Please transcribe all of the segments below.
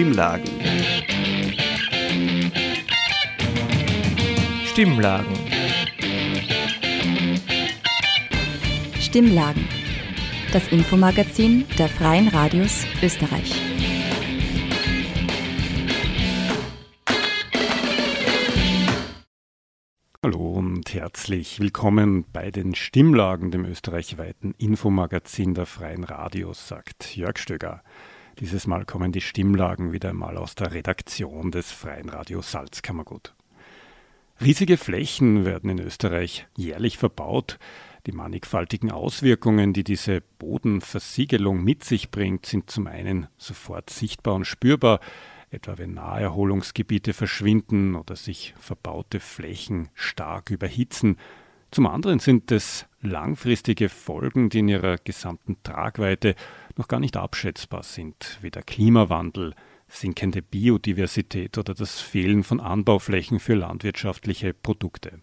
Stimmlagen. Stimmlagen. Stimmlagen. Das Infomagazin der Freien Radios Österreich. Hallo und herzlich willkommen bei den Stimmlagen, dem österreichweiten Infomagazin der Freien Radios, sagt Jörg Stöger. Dieses Mal kommen die Stimmlagen wieder einmal aus der Redaktion des Freien Radios Salzkammergut. Riesige Flächen werden in Österreich jährlich verbaut. Die mannigfaltigen Auswirkungen, die diese Bodenversiegelung mit sich bringt, sind zum einen sofort sichtbar und spürbar, etwa wenn Naherholungsgebiete verschwinden oder sich verbaute Flächen stark überhitzen. Zum anderen sind es langfristige Folgen, die in ihrer gesamten Tragweite noch gar nicht abschätzbar sind, wie der Klimawandel, sinkende Biodiversität oder das Fehlen von Anbauflächen für landwirtschaftliche Produkte.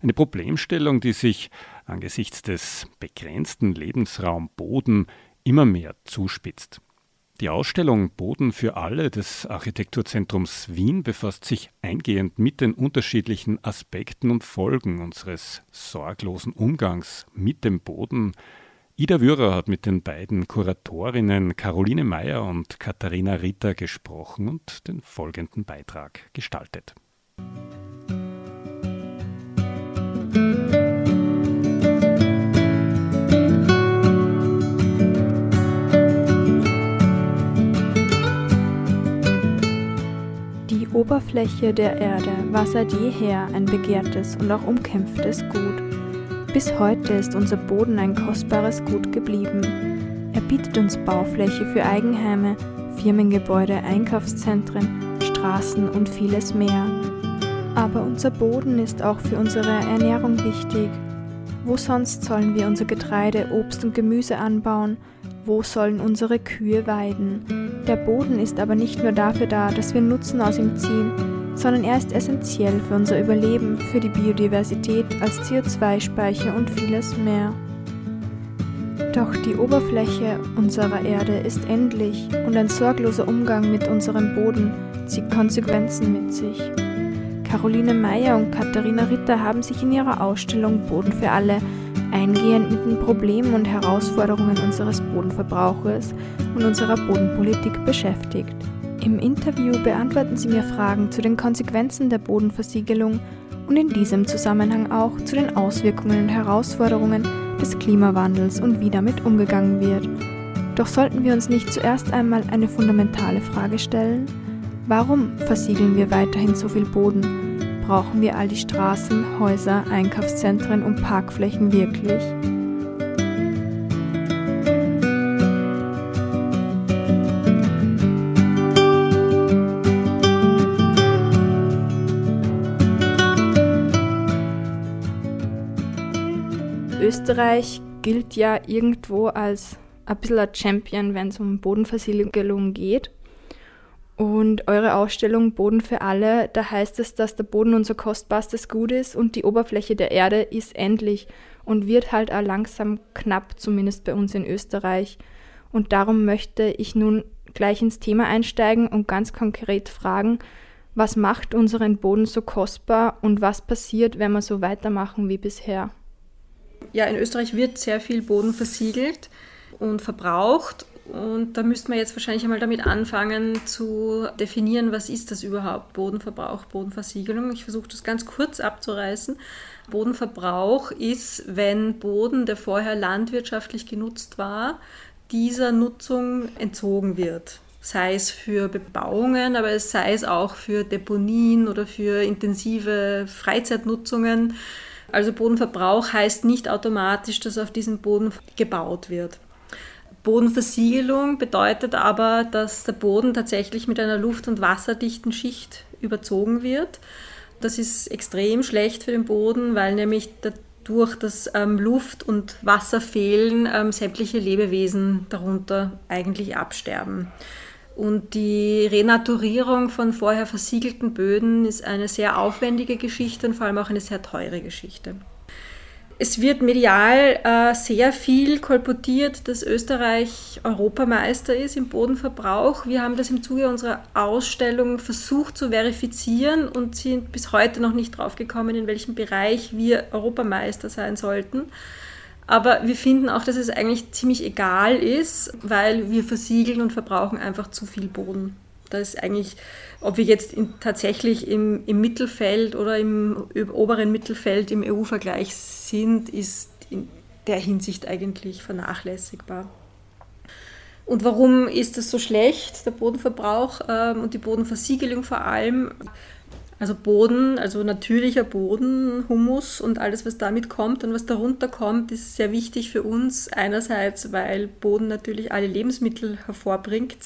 Eine Problemstellung, die sich angesichts des begrenzten Lebensraums Boden immer mehr zuspitzt. Die Ausstellung Boden für Alle des Architekturzentrums Wien befasst sich eingehend mit den unterschiedlichen Aspekten und Folgen unseres sorglosen Umgangs mit dem Boden. Ida Wührer hat mit den beiden Kuratorinnen Karoline Mayer und Katharina Ritter gesprochen und den folgenden Beitrag gestaltet. Die Oberfläche der Erde war seit jeher ein begehrtes und auch umkämpftes Gut. Bis heute ist unser Boden ein kostbares Gut geblieben. Er bietet uns Baufläche für Eigenheime, Firmengebäude, Einkaufszentren, Straßen und vieles mehr. Aber unser Boden ist auch für unsere Ernährung wichtig. Wo sonst sollen wir unser Getreide, Obst und Gemüse anbauen? Wo sollen unsere Kühe weiden? Der Boden ist aber nicht nur dafür da, dass wir Nutzen aus ihm ziehen, sondern er ist essentiell für unser Überleben, für die Biodiversität, als CO2-Speicher und vieles mehr. Doch die Oberfläche unserer Erde ist endlich und ein sorgloser Umgang mit unserem Boden zieht Konsequenzen mit sich. Karoline Mayer und Katharina Ritter haben sich in ihrer Ausstellung Boden für alle eingehend mit den Problemen und Herausforderungen unseres Bodenverbrauches und unserer Bodenpolitik beschäftigt. Im Interview beantworten sie mir Fragen zu den Konsequenzen der Bodenversiegelung und in diesem Zusammenhang auch zu den Auswirkungen und Herausforderungen des Klimawandels und wie damit umgegangen wird. Doch sollten wir uns nicht zuerst einmal eine fundamentale Frage stellen? Warum versiegeln wir weiterhin so viel Boden? Brauchen wir all die Straßen, Häuser, Einkaufszentren und Parkflächen wirklich? Österreich gilt ja irgendwo als ein bisschen ein Champion, wenn es um Bodenversiegelung geht. Und eure Ausstellung Boden für alle, da heißt es, dass der Boden unser kostbarstes Gut ist und die Oberfläche der Erde ist endlich und wird halt auch langsam knapp, zumindest bei uns in Österreich. Und darum möchte ich nun gleich ins Thema einsteigen und ganz konkret fragen, was macht unseren Boden so kostbar und was passiert, wenn wir so weitermachen wie bisher? Ja, in Österreich wird sehr viel Boden versiegelt und verbraucht. Und da müssten wir jetzt wahrscheinlich einmal damit anfangen zu definieren, was ist das überhaupt, Bodenverbrauch, Bodenversiegelung. Ich versuche das ganz kurz abzureißen. Bodenverbrauch ist, wenn Boden, der vorher landwirtschaftlich genutzt war, dieser Nutzung entzogen wird. Sei es für Bebauungen, aber es sei es auch für Deponien oder für intensive Freizeitnutzungen. Also Bodenverbrauch heißt nicht automatisch, dass auf diesem Boden gebaut wird. Bodenversiegelung bedeutet aber, dass der Boden tatsächlich mit einer luft- und wasserdichten Schicht überzogen wird. Das ist extrem schlecht für den Boden, weil nämlich dadurch, dass Luft und Wasser fehlen, sämtliche Lebewesen darunter eigentlich absterben. Und die Renaturierung von vorher versiegelten Böden ist eine sehr aufwendige Geschichte und vor allem auch eine sehr teure Geschichte. Es wird medial sehr viel kolportiert, dass Österreich Europameister ist im Bodenverbrauch. Wir haben das im Zuge unserer Ausstellung versucht zu verifizieren und sind bis heute noch nicht draufgekommen, in welchem Bereich wir Europameister sein sollten. Aber wir finden auch, dass es eigentlich ziemlich egal ist, weil wir versiegeln und verbrauchen einfach zu viel Boden. Da ist eigentlich, ob wir jetzt tatsächlich im Mittelfeld oder im oberen Mittelfeld im EU-Vergleich sind, ist in der Hinsicht eigentlich vernachlässigbar. Und warum ist das so schlecht, der Bodenverbrauch und die Bodenversiegelung vor allem? Also Boden, also natürlicher Boden, Humus und alles, was damit kommt und was darunter kommt, ist sehr wichtig für uns. Einerseits, weil Boden natürlich alle Lebensmittel hervorbringt,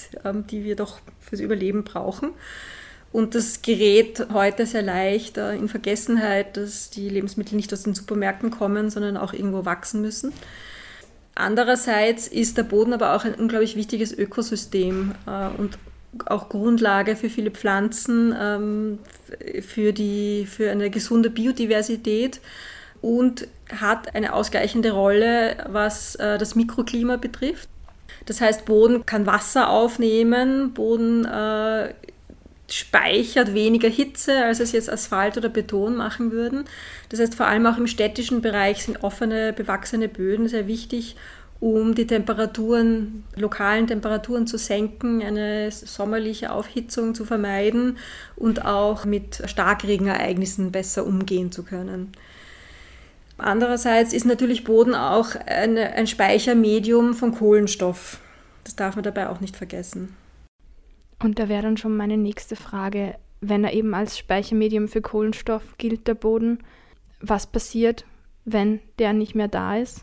die wir doch fürs Überleben brauchen. Und das gerät heute sehr leicht in Vergessenheit, dass die Lebensmittel nicht aus den Supermärkten kommen, sondern auch irgendwo wachsen müssen. Andererseits ist der Boden aber auch ein unglaublich wichtiges Ökosystem und auch Grundlage für viele Pflanzen, für eine gesunde Biodiversität und hat eine ausgleichende Rolle, was das Mikroklima betrifft. Das heißt, Boden kann Wasser aufnehmen, Boden speichert weniger Hitze, als es jetzt Asphalt oder Beton machen würden. Das heißt, vor allem auch im städtischen Bereich sind offene, bewachsene Böden sehr wichtig, um die lokalen Temperaturen zu senken, eine sommerliche Aufhitzung zu vermeiden und auch mit Starkregenereignissen besser umgehen zu können. Andererseits ist natürlich Boden auch ein Speichermedium von Kohlenstoff. Das darf man dabei auch nicht vergessen. Und da wäre dann schon meine nächste Frage. Wenn er eben als Speichermedium für Kohlenstoff gilt, der Boden, was passiert, wenn der nicht mehr da ist?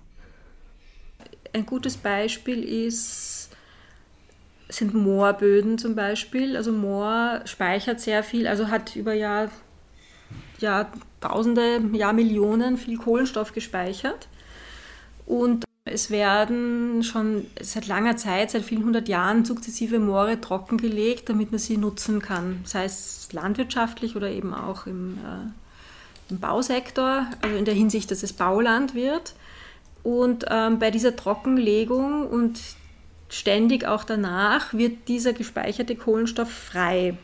Ein gutes Beispiel sind Moorböden zum Beispiel. Also Moor speichert sehr viel, also hat über Jahrtausende, Jahrmillionen viel Kohlenstoff gespeichert. Und es werden schon seit langer Zeit, seit vielen hundert Jahren sukzessive Moore trockengelegt, damit man sie nutzen kann. Sei es landwirtschaftlich oder eben auch im Bausektor, also in der Hinsicht, dass es Bauland wird. Und bei dieser Trockenlegung und ständig auch danach wird dieser gespeicherte Kohlenstoff frei.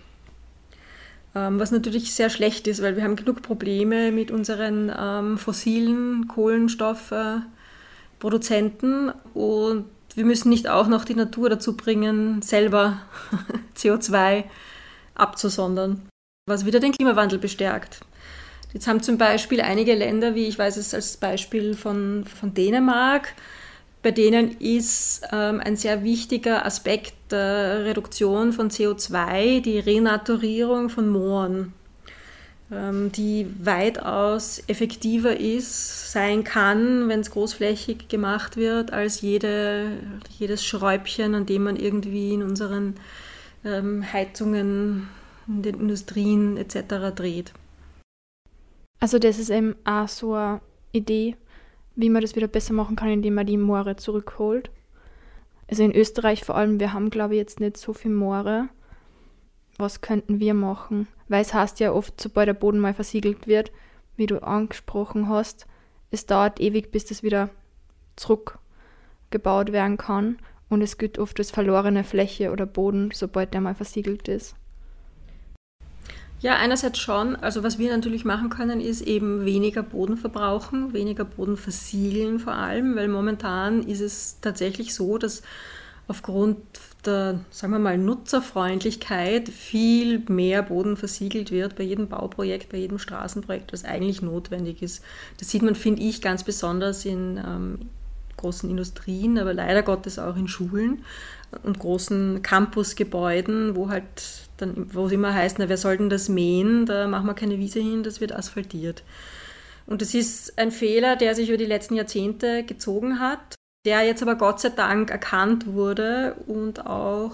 Was natürlich sehr schlecht ist, weil wir haben genug Probleme mit unseren fossilen Kohlenstoffproduzenten. Und wir müssen nicht auch noch die Natur dazu bringen, selber CO2 abzusondern, was wieder den Klimawandel bestärkt. Jetzt haben zum Beispiel einige Länder, wie ich weiß es als Beispiel von Dänemark, bei denen ist ein sehr wichtiger Aspekt der Reduktion von CO2 die Renaturierung von Mooren, die weitaus effektiver sein kann, wenn es großflächig gemacht wird, als jedes Schräubchen, an dem man irgendwie in unseren Heizungen, in den Industrien etc. dreht. Also das ist eben auch so eine Idee, wie man das wieder besser machen kann, indem man die Moore zurückholt. Also in Österreich vor allem, wir haben glaube ich jetzt nicht so viele Moore. Was könnten wir machen? Weil es heißt ja oft, sobald der Boden mal versiegelt wird, wie du angesprochen hast, es dauert ewig, bis das wieder zurückgebaut werden kann. Und es gilt oft als verlorene Fläche oder Boden, sobald der mal versiegelt ist. Ja, einerseits schon. Also was wir natürlich machen können, ist eben weniger Boden verbrauchen, weniger Boden versiegeln vor allem, weil momentan ist es tatsächlich so, dass aufgrund der, sagen wir mal, Nutzerfreundlichkeit viel mehr Boden versiegelt wird bei jedem Bauprojekt, bei jedem Straßenprojekt, was eigentlich notwendig ist. Das sieht man, finde ich, ganz besonders in großen Industrien, aber leider Gottes auch in Schulen und großen Campusgebäuden, wo halt dann, wo es immer heißt, na, wer soll denn das mähen, da machen wir keine Wiese hin, das wird asphaltiert. Und das ist ein Fehler, der sich über die letzten Jahrzehnte gezogen hat, der jetzt aber Gott sei Dank erkannt wurde und auch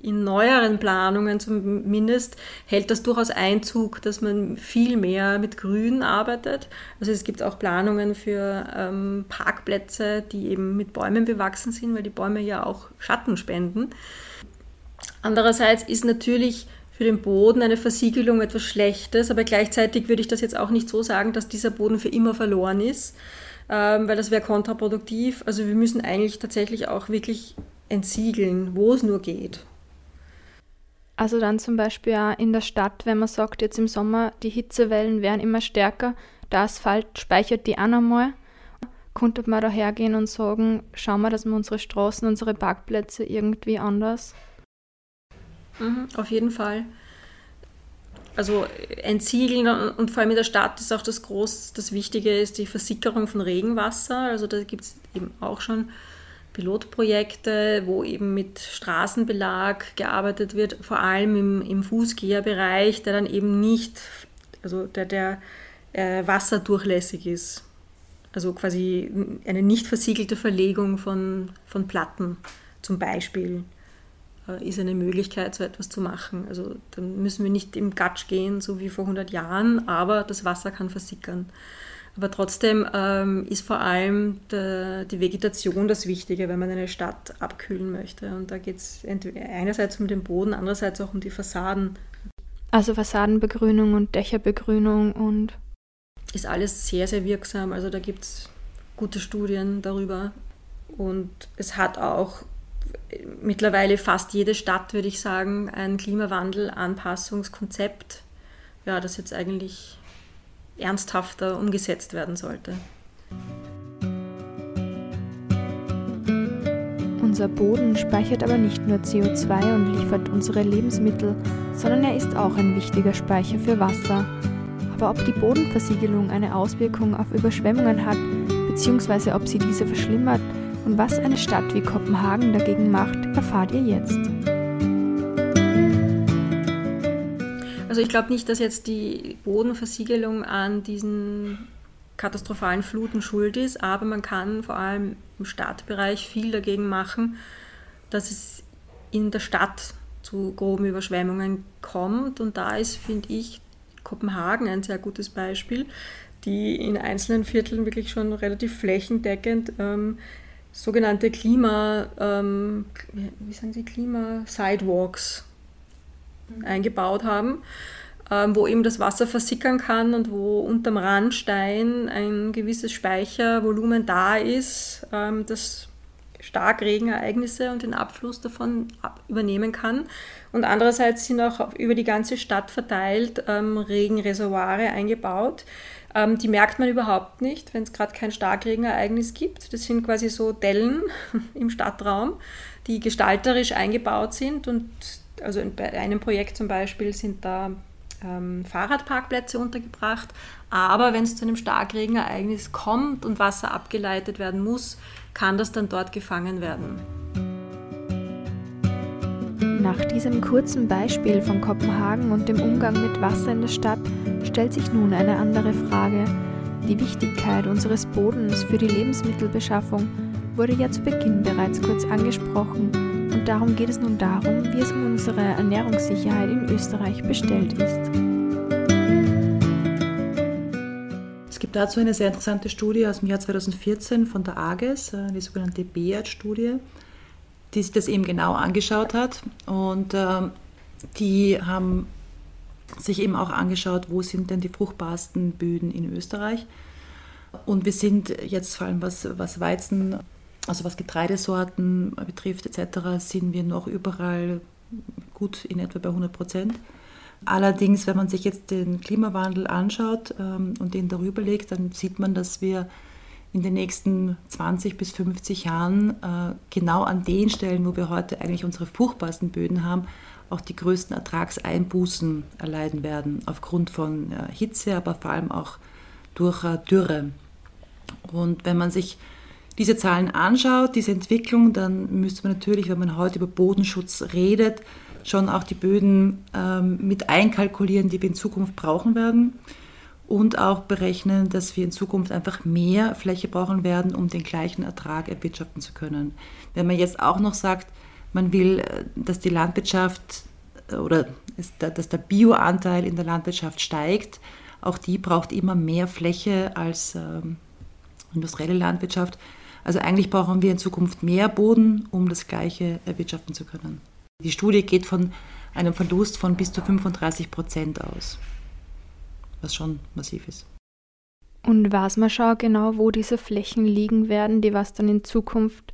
in neueren Planungen zumindest hält das durchaus Einzug, dass man viel mehr mit Grün arbeitet. Also es gibt auch Planungen für Parkplätze, die eben mit Bäumen bewachsen sind, weil die Bäume ja auch Schatten spenden. Andererseits ist natürlich für den Boden eine Versiegelung etwas Schlechtes, aber gleichzeitig würde ich das jetzt auch nicht so sagen, dass dieser Boden für immer verloren ist, weil das wäre kontraproduktiv. Also wir müssen eigentlich tatsächlich auch wirklich entsiegeln, wo es nur geht. Also dann zum Beispiel auch in der Stadt, wenn man sagt, jetzt im Sommer, die Hitzewellen werden immer stärker, der Asphalt speichert die auch einmal. Könnte man da hergehen und sagen, schauen wir, dass wir unsere Straßen, unsere Parkplätze irgendwie anders? Auf jeden Fall. Also entsiegeln und vor allem in der Stadt ist auch das Wichtige ist die Versickerung von Regenwasser. Also da gibt es eben auch schon Pilotprojekte, wo eben mit Straßenbelag gearbeitet wird, vor allem im Fußgängerbereich, der dann eben nicht, also der wasserdurchlässig ist. Also quasi eine nicht versiegelte Verlegung von Platten zum Beispiel ist eine Möglichkeit, so etwas zu machen. Also dann müssen wir nicht im Gatsch gehen, so wie vor 100 Jahren, aber das Wasser kann versickern. Aber trotzdem ist vor allem die Vegetation das Wichtige, wenn man eine Stadt abkühlen möchte. Und da geht es einerseits um den Boden, andererseits auch um die Fassaden. Also Fassadenbegrünung und Dächerbegrünung und... Ist alles sehr, sehr wirksam. Also da gibt es gute Studien darüber. Und es hat auch mittlerweile fast jede Stadt, würde ich sagen, ein Klimawandel-Anpassungskonzept, ja, das jetzt eigentlich... ernsthafter umgesetzt werden sollte. Unser Boden speichert aber nicht nur CO2 und liefert unsere Lebensmittel, sondern er ist auch ein wichtiger Speicher für Wasser. Aber ob die Bodenversiegelung eine Auswirkung auf Überschwemmungen hat, bzw. ob sie diese verschlimmert und was eine Stadt wie Kopenhagen dagegen macht, erfahrt ihr jetzt. Also ich glaube nicht, dass jetzt die Bodenversiegelung an diesen katastrophalen Fluten schuld ist, aber man kann vor allem im Stadtbereich viel dagegen machen, dass es in der Stadt zu groben Überschwemmungen kommt. Und da ist, finde ich, Kopenhagen ein sehr gutes Beispiel, die in einzelnen Vierteln wirklich schon relativ flächendeckend sogenannte Klima-Sidewalks eingebaut haben, wo eben das Wasser versickern kann und wo unterm Randstein ein gewisses Speichervolumen da ist, das stark Regenereignisse und den Abfluss davon übernehmen kann. Und andererseits sind auch über die ganze Stadt verteilt Regenreservoire eingebaut. Die merkt man überhaupt nicht, wenn es gerade kein Starkregenereignis gibt. Das sind quasi so Dellen im Stadtraum, die gestalterisch eingebaut sind. Und also bei einem Projekt zum Beispiel sind da Fahrradparkplätze untergebracht, aber wenn es zu einem Starkregenereignis kommt und Wasser abgeleitet werden muss, kann das dann dort gefangen werden. Nach diesem kurzen Beispiel von Kopenhagen und dem Umgang mit Wasser in der Stadt stellt sich nun eine andere Frage. Die Wichtigkeit unseres Bodens für die Lebensmittelbeschaffung wurde ja zu Beginn bereits kurz angesprochen. Und darum geht es nun darum, wie es um unsere Ernährungssicherheit in Österreich bestellt ist. Es gibt dazu eine sehr interessante Studie aus dem Jahr 2014 von der AGES, die sogenannte BEAT-Studie, die sich das eben genau angeschaut hat. Und die haben sich eben auch angeschaut, wo sind denn die fruchtbarsten Böden in Österreich. Und wir sind jetzt vor allem was Weizen, also was Getreidesorten betrifft etc., sind wir noch überall gut in etwa bei 100%. Allerdings, wenn man sich jetzt den Klimawandel anschaut und den darüber legt, dann sieht man, dass wir in den nächsten 20 bis 50 Jahren genau an den Stellen, wo wir heute eigentlich unsere fruchtbarsten Böden haben, auch die größten Ertragseinbußen erleiden werden, aufgrund von Hitze, aber vor allem auch durch Dürre. Und wenn man sich diese Zahlen anschaut, diese Entwicklung, dann müsste man natürlich, wenn man heute über Bodenschutz redet, schon auch die Böden mit einkalkulieren, die wir in Zukunft brauchen werden und auch berechnen, dass wir in Zukunft einfach mehr Fläche brauchen werden, um den gleichen Ertrag erwirtschaften zu können. Wenn man jetzt auch noch sagt, man will, dass die Landwirtschaft oder dass der Bioanteil in der Landwirtschaft steigt, auch die braucht immer mehr Fläche als industrielle Landwirtschaft. Also eigentlich brauchen wir in Zukunft mehr Boden, um das Gleiche erwirtschaften zu können. Die Studie geht von einem Verlust von bis zu 35% aus, was schon massiv ist. Und weiß man schon genau, wo diese Flächen liegen werden, die was dann in Zukunft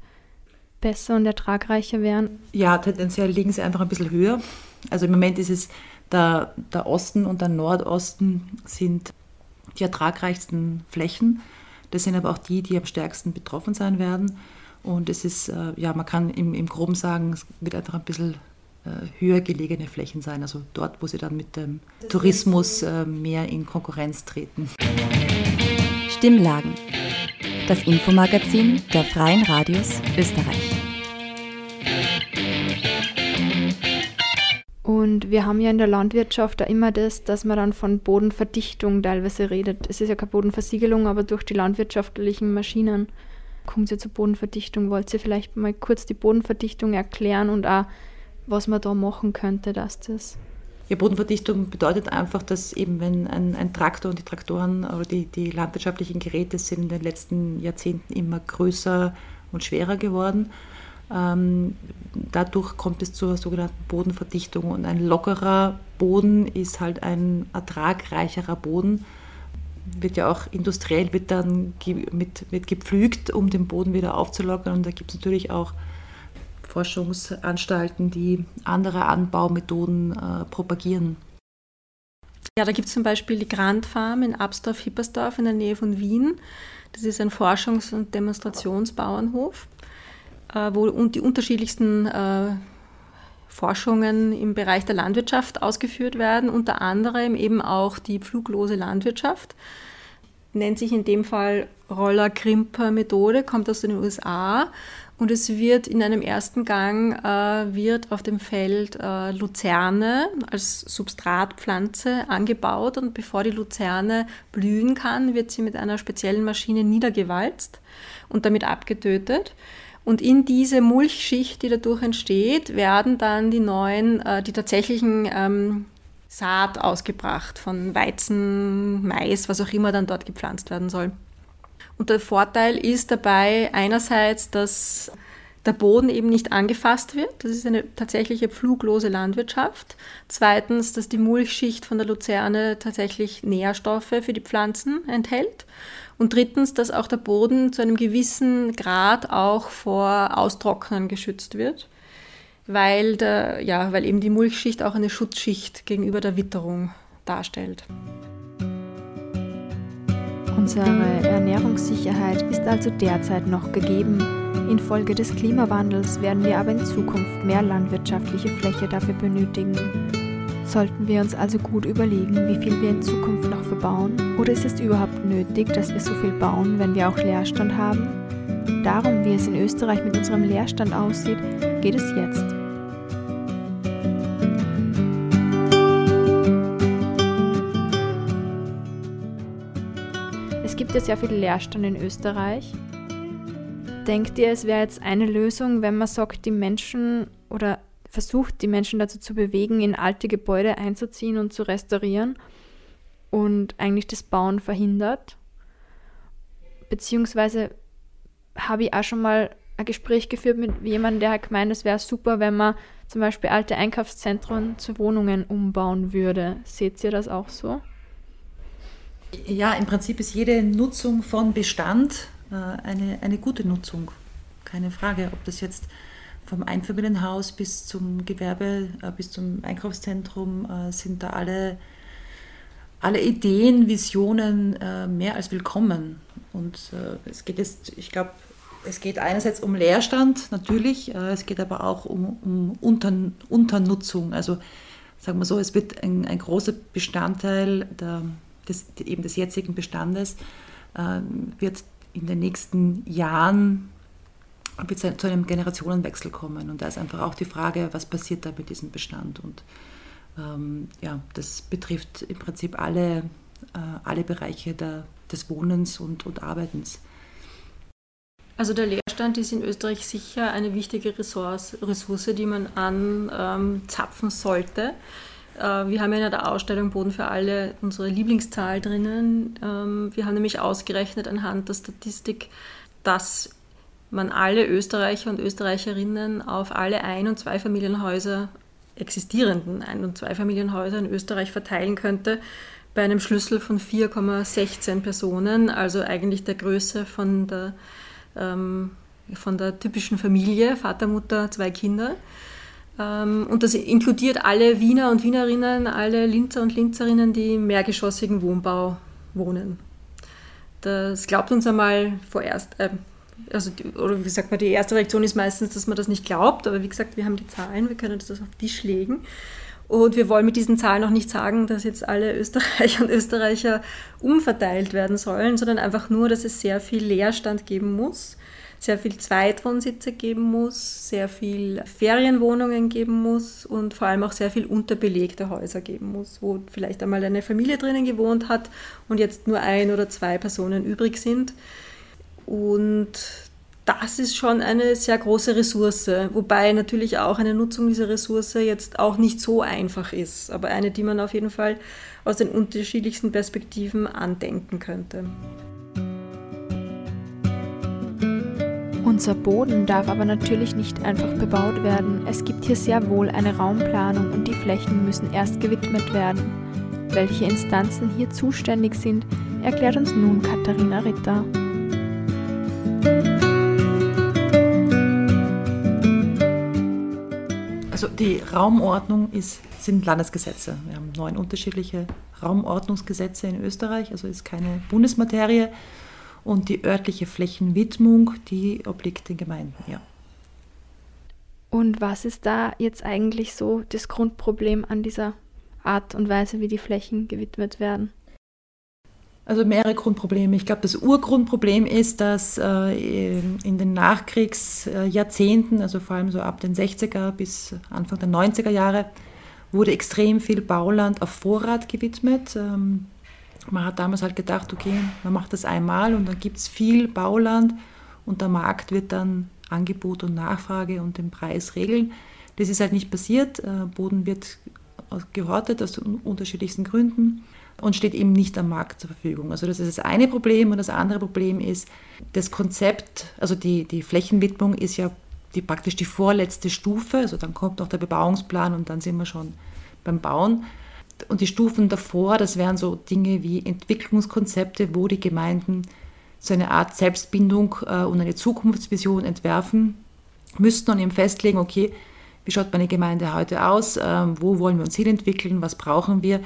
besser und ertragreicher wären? Ja, tendenziell liegen sie einfach ein bisschen höher. Also im Moment ist es der Osten und der Nordosten sind die ertragreichsten Flächen. Das sind aber auch die am stärksten betroffen sein werden. Und es ist, ja, man kann im Groben sagen, es wird einfach ein bisschen höher gelegene Flächen sein. Also dort, wo sie dann mit dem Tourismus mehr in Konkurrenz treten. Stimmlagen. Das Infomagazin der Freien Radios Österreich. Und wir haben ja in der Landwirtschaft da immer das, dass man dann von Bodenverdichtung teilweise redet. Es ist ja keine Bodenversiegelung, aber durch die landwirtschaftlichen Maschinen kommt es ja zur Bodenverdichtung. Wollt ihr vielleicht mal kurz die Bodenverdichtung erklären und auch, was man da machen könnte, dass das... Ja, Bodenverdichtung bedeutet einfach, dass eben wenn ein Traktor und die Traktoren oder die landwirtschaftlichen Geräte sind in den letzten Jahrzehnten immer größer und schwerer geworden, dadurch kommt es zur sogenannten Bodenverdichtung, und ein lockerer Boden ist halt ein ertragreicherer Boden. Wird ja auch industriell, wird dann mit gepflügt, um den Boden wieder aufzulockern, und da gibt es natürlich auch Forschungsanstalten, die andere Anbaumethoden propagieren. Ja, da gibt es zum Beispiel die Grand Farm in Absdorf-Hippersdorf in der Nähe von Wien. Das ist ein Forschungs- und Demonstrationsbauernhof, wo die unterschiedlichsten Forschungen im Bereich der Landwirtschaft ausgeführt werden, unter anderem eben auch die pfluglose Landwirtschaft. Nennt sich in dem Fall Roller-Crimper-Methode, kommt aus den USA, und es wird in einem ersten Gang wird auf dem Feld Luzerne als Substratpflanze angebaut, und bevor die Luzerne blühen kann, wird sie mit einer speziellen Maschine niedergewalzt und damit abgetötet. Und in diese Mulchschicht, die dadurch entsteht, werden dann die tatsächlichen Saat ausgebracht von Weizen, Mais, was auch immer dann dort gepflanzt werden soll. Und der Vorteil ist dabei einerseits, dass der Boden eben nicht angefasst wird. Das ist eine tatsächliche pfluglose Landwirtschaft. Zweitens, dass die Mulchschicht von der Luzerne tatsächlich Nährstoffe für die Pflanzen enthält. Und drittens, dass auch der Boden zu einem gewissen Grad auch vor Austrocknen geschützt wird, weil eben die Mulchschicht auch eine Schutzschicht gegenüber der Witterung darstellt. Unsere Ernährungssicherheit ist also derzeit noch gegeben. Infolge des Klimawandels werden wir aber in Zukunft mehr landwirtschaftliche Fläche dafür benötigen. Sollten wir uns also gut überlegen, wie viel wir in Zukunft noch verbauen? Oder ist es überhaupt nötig, dass wir so viel bauen, wenn wir auch Leerstand haben? Darum, wie es in Österreich mit unserem Leerstand aussieht, geht es jetzt. Es gibt ja sehr viel Leerstand in Österreich. Denkt ihr, es wäre jetzt eine Lösung, wenn man sagt, die Menschen oder versucht, die Menschen dazu zu bewegen, in alte Gebäude einzuziehen und zu restaurieren und eigentlich das Bauen verhindert? Beziehungsweise habe ich auch schon mal ein Gespräch geführt mit jemandem, der hat gemeint, es wäre super, wenn man zum Beispiel alte Einkaufszentren zu Wohnungen umbauen würde. Seht ihr das auch so? Ja, im Prinzip ist jede Nutzung von Bestand eine gute Nutzung. Keine Frage, ob das jetzt vom Einfamilienhaus bis zum Gewerbe, bis zum Einkaufszentrum sind da alle Ideen, Visionen mehr als willkommen. Und es geht jetzt, ich glaube, es geht einerseits um Leerstand, natürlich, es geht aber auch um Unternutzung. Also sagen wir so, es wird ein großer Bestandteil des jetzigen Bestandes wird in den nächsten Jahren zu einem Generationenwechsel kommen. Und da ist einfach auch die Frage, was passiert da mit diesem Bestand? Und das betrifft im Prinzip alle Bereiche des Wohnens und Arbeitens. Also der Leerstand ist in Österreich sicher eine wichtige Ressource, die man anzapfen sollte. Wir haben ja in der Ausstellung Boden für Alle unsere Lieblingszahl drinnen. Wir haben nämlich ausgerechnet anhand der Statistik, dass man alle Österreicher und Österreicherinnen auf alle Ein- und Zweifamilienhäuser existierenden Ein- und Zweifamilienhäuser in Österreich verteilen könnte, bei einem Schlüssel von 4,16 Personen, also eigentlich der Größe von der typischen Familie, Vater, Mutter, 2 Kinder. Und das inkludiert alle Wiener und Wienerinnen, alle Linzer und Linzerinnen, die im mehrgeschossigen Wohnbau wohnen. Das glaubt uns einmal vorerst, die erste Reaktion ist meistens, dass man das nicht glaubt, aber wie gesagt, wir haben die Zahlen, wir können das auf den Tisch legen. Und wir wollen mit diesen Zahlen auch nicht sagen, dass jetzt alle Österreicher und Österreicher umverteilt werden sollen, sondern einfach nur, dass es sehr viel Leerstand geben muss, sehr viel Zweitwohnsitze geben muss, sehr viel Ferienwohnungen geben muss und vor allem auch sehr viel unterbelegte Häuser geben muss, wo vielleicht einmal eine Familie drinnen gewohnt hat und jetzt nur 1 oder 2 Personen übrig sind. Und das ist schon eine sehr große Ressource, wobei natürlich auch eine Nutzung dieser Ressource jetzt auch nicht so einfach ist, aber eine, die man auf jeden Fall aus den unterschiedlichsten Perspektiven andenken könnte. Unser Boden darf aber natürlich nicht einfach bebaut werden. Es gibt hier sehr wohl eine Raumplanung und die Flächen müssen erst gewidmet werden. Welche Instanzen hier zuständig sind, erklärt uns nun Katharina Ritter. Also die Raumordnung sind Landesgesetze. Wir haben 9 unterschiedliche Raumordnungsgesetze in Österreich, also ist keine Bundesmaterie. Und die örtliche Flächenwidmung, die obliegt den Gemeinden, ja. Und was ist da jetzt eigentlich so das Grundproblem an dieser Art und Weise, wie die Flächen gewidmet werden? Also mehrere Grundprobleme. Ich glaube, das Urgrundproblem ist, dass in den Nachkriegsjahrzehnten, also vor allem so ab den 60er bis Anfang der 90er Jahre, wurde extrem viel Bauland auf Vorrat gewidmet. Man hat damals halt gedacht, okay, man macht das einmal und dann gibt es viel Bauland und der Markt wird dann Angebot und Nachfrage und den Preis regeln. Das ist halt nicht passiert. Boden wird gehortet aus den unterschiedlichsten Gründen und steht eben nicht am Markt zur Verfügung. Also das ist das eine Problem. Und das andere Problem ist, das Konzept, also die Flächenwidmung ist ja praktisch die vorletzte Stufe. Also dann kommt noch der Bebauungsplan und dann sind wir schon beim Bauen. Und die Stufen davor, das wären so Dinge wie Entwicklungskonzepte, wo die Gemeinden so eine Art Selbstbindung und eine Zukunftsvision entwerfen müssten und eben festlegen, okay, wie schaut meine Gemeinde heute aus, wo wollen wir uns hinentwickeln, was brauchen wir,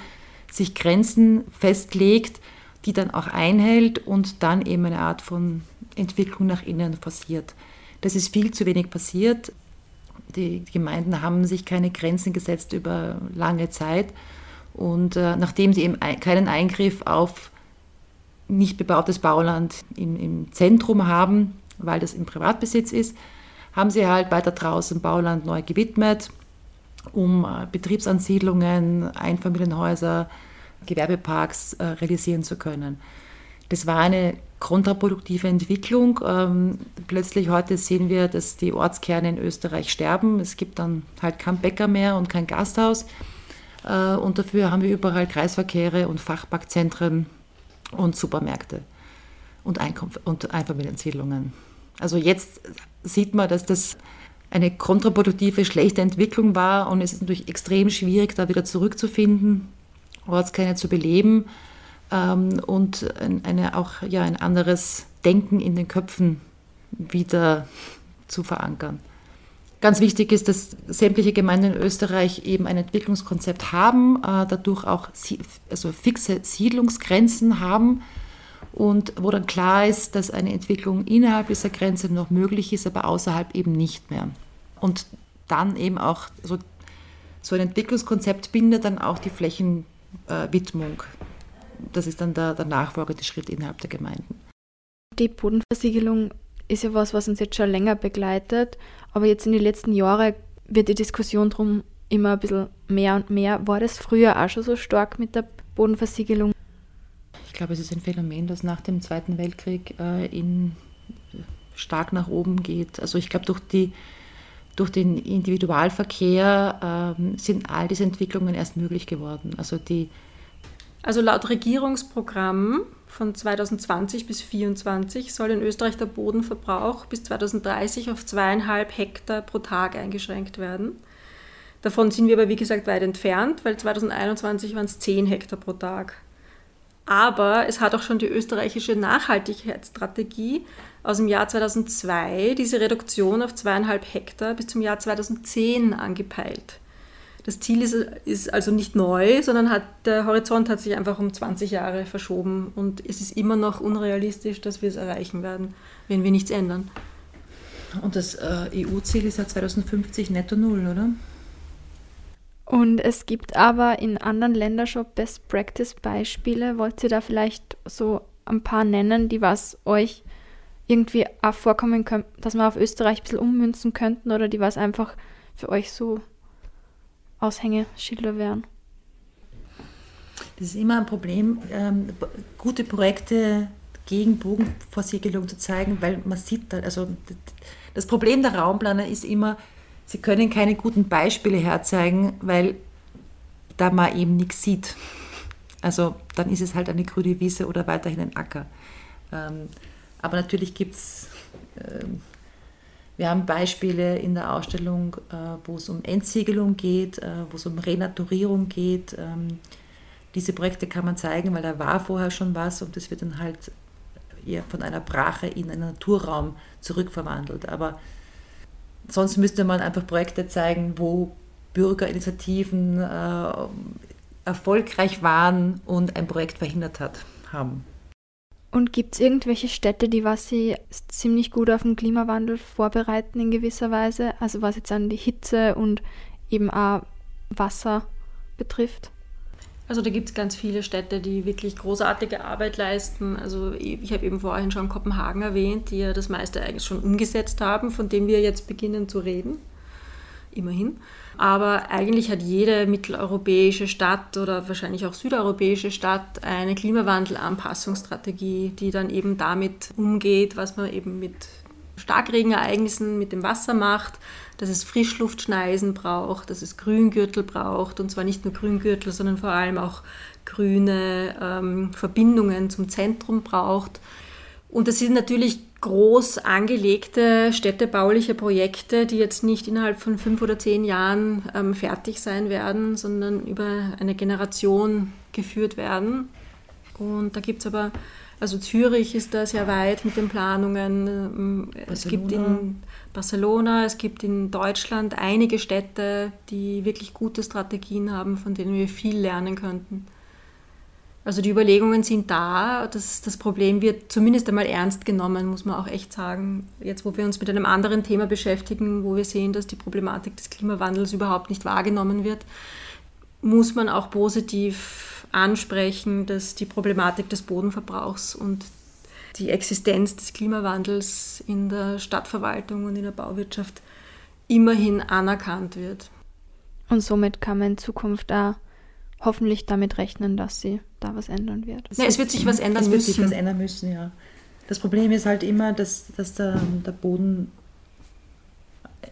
sich Grenzen festlegt, die dann auch einhält und dann eben eine Art von Entwicklung nach innen passiert. Das ist viel zu wenig passiert. Die Gemeinden haben sich keine Grenzen gesetzt über lange Zeit. Und nachdem sie eben keinen Eingriff auf nicht bebautes Bauland im Zentrum haben, weil das im Privatbesitz ist, haben sie halt weiter draußen Bauland neu gewidmet, um Betriebsansiedlungen, Einfamilienhäuser, Gewerbeparks realisieren zu können. Das war eine kontraproduktive Entwicklung. Plötzlich heute sehen wir, dass die Ortskerne in Österreich sterben. Es gibt dann halt keinen Bäcker mehr und kein Gasthaus. Und dafür haben wir überall Kreisverkehre und Fachparkzentren und Supermärkte und Einfamiliensiedlungen. Also jetzt sieht man, dass das eine kontraproduktive, schlechte Entwicklung war und es ist natürlich extrem schwierig, da wieder zurückzufinden, Ortskerne zu beleben und ein anderes Denken in den Köpfen wieder zu verankern. Ganz wichtig ist, dass sämtliche Gemeinden in Österreich eben ein Entwicklungskonzept haben, dadurch auch fixe Siedlungsgrenzen haben und wo dann klar ist, dass eine Entwicklung innerhalb dieser Grenze noch möglich ist, aber außerhalb eben nicht mehr. Und dann eben auch so ein Entwicklungskonzept bindet dann auch die Flächenwidmung. Das ist dann der nachfolgende Schritt innerhalb der Gemeinden. Die Bodenversiegelung ist ja was uns jetzt schon länger begleitet, aber jetzt in den letzten Jahren wird die Diskussion drum immer ein bisschen mehr und mehr. War das früher auch schon so stark mit der Bodenversiegelung? Ich glaube, es ist ein Phänomen, das nach dem Zweiten Weltkrieg stark nach oben geht. Also ich glaube, durch den Individualverkehr sind all diese Entwicklungen erst möglich geworden. Also laut Regierungsprogramm von 2020 bis 2024 soll in Österreich der Bodenverbrauch bis 2030 auf 2,5 Hektar pro Tag eingeschränkt werden. Davon sind wir aber, wie gesagt, weit entfernt, weil 2021 waren es 10 Hektar pro Tag. Aber es hat auch schon die österreichische Nachhaltigkeitsstrategie aus dem Jahr 2002 diese Reduktion auf 2,5 Hektar bis zum Jahr 2010 angepeilt. Das Ziel ist also nicht neu, sondern der Horizont hat sich einfach um 20 Jahre verschoben und es ist immer noch unrealistisch, dass wir es erreichen werden, wenn wir nichts ändern. Und das EU-Ziel ist ja 2050 netto null, oder? Und es gibt aber in anderen Ländern schon Best-Practice-Beispiele. Wollt ihr da vielleicht so ein paar nennen, die was euch irgendwie auch vorkommen könnten, dass wir auf Österreich ein bisschen ummünzen könnten oder die was einfach für euch so Aushängeschilder wären? Das ist immer ein Problem, gute Projekte gegen Bogenversiegelung zu zeigen, weil man sieht, also das Problem der Raumplaner ist immer, sie können keine guten Beispiele herzeigen, weil da man eben nichts sieht. Also dann ist es halt eine grüne Wiese oder weiterhin ein Acker. Aber natürlich gibt es, wir haben Beispiele in der Ausstellung, wo es um Entsiegelung geht, wo es um Renaturierung geht. Diese Projekte kann man zeigen, weil da war vorher schon was und das wird dann halt eher von einer Brache in einen Naturraum zurückverwandelt. Aber sonst müsste man einfach Projekte zeigen, wo Bürgerinitiativen erfolgreich waren und ein Projekt verhindert haben. Und gibt es irgendwelche Städte, die was sie ziemlich gut auf den Klimawandel vorbereiten in gewisser Weise? Also was jetzt an die Hitze und eben auch Wasser betrifft? Also da gibt es ganz viele Städte, die wirklich großartige Arbeit leisten. Also ich habe eben vorhin schon Kopenhagen erwähnt, die ja das meiste eigentlich schon umgesetzt haben, von dem wir jetzt beginnen zu reden, immerhin. Aber eigentlich hat jede mitteleuropäische Stadt oder wahrscheinlich auch südeuropäische Stadt eine Klimawandelanpassungsstrategie, die dann eben damit umgeht, was man eben mit Starkregenereignissen mit dem Wasser macht, dass es Frischluftschneisen braucht, dass es Grüngürtel braucht und zwar nicht nur Grüngürtel, sondern vor allem auch grüne Verbindungen zum Zentrum braucht. Und das sind natürlich groß angelegte städtebauliche Projekte, die jetzt nicht innerhalb von 5 oder 10 Jahren fertig sein werden, sondern über eine Generation geführt werden. Und da gibt es aber, also Zürich ist da sehr weit mit den Planungen. Es gibt in Barcelona, es gibt in Deutschland einige Städte, die wirklich gute Strategien haben, von denen wir viel lernen könnten. Also die Überlegungen sind da. Das Problem wird zumindest einmal ernst genommen, muss man auch echt sagen. Jetzt, wo wir uns mit einem anderen Thema beschäftigen, wo wir sehen, dass die Problematik des Klimawandels überhaupt nicht wahrgenommen wird, muss man auch positiv ansprechen, dass die Problematik des Bodenverbrauchs und die Existenz des Klimawandels in der Stadtverwaltung und in der Bauwirtschaft immerhin anerkannt wird. Und somit kann man in Zukunft auch hoffentlich damit rechnen, dass sie da was ändern wird. Nee, es wird sich was ändern müssen. Es wird sich was ändern müssen, ja. Das Problem ist halt immer, dass der Boden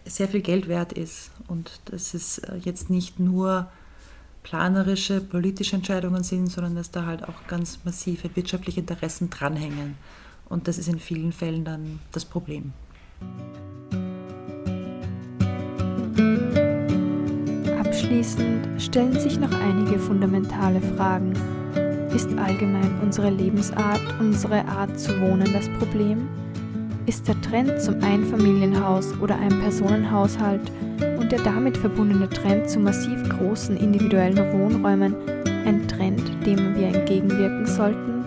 sehr viel Geld wert ist und dass es jetzt nicht nur planerische, politische Entscheidungen sind, sondern dass da halt auch ganz massive wirtschaftliche Interessen dranhängen. Und das ist in vielen Fällen dann das Problem. Abschließend stellen sich noch einige fundamentale Fragen. Ist allgemein unsere Lebensart, unsere Art zu wohnen das Problem? Ist der Trend zum Einfamilienhaus oder Einpersonenhaushalt und der damit verbundene Trend zu massiv großen individuellen Wohnräumen ein Trend, dem wir entgegenwirken sollten?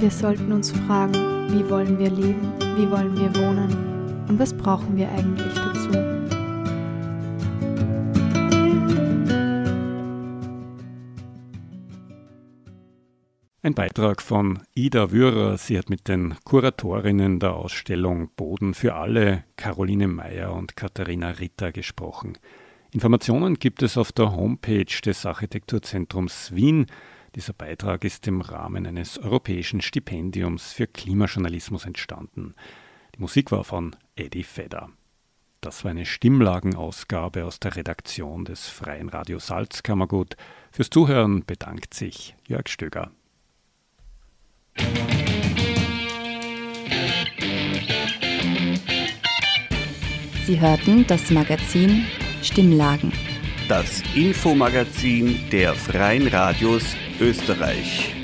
Wir sollten uns fragen, wie wollen wir leben, wie wollen wir wohnen und was brauchen wir eigentlich dazu? Ein Beitrag von Ida Wührer. Sie hat mit den Kuratorinnen der Ausstellung Boden für alle, Karoline Mayer und Katharina Ritter, gesprochen. Informationen gibt es auf der Homepage des Architekturzentrums Wien. Dieser Beitrag ist im Rahmen eines europäischen Stipendiums für Klimajournalismus entstanden. Die Musik war von Eddie Vedder. Das war eine Stimmlagenausgabe aus der Redaktion des Freien Radios Salzkammergut. Fürs Zuhören bedankt sich Jörg Stöger. Sie hörten das Magazin Stimmlagen. Das Infomagazin der Freien Radios Österreich.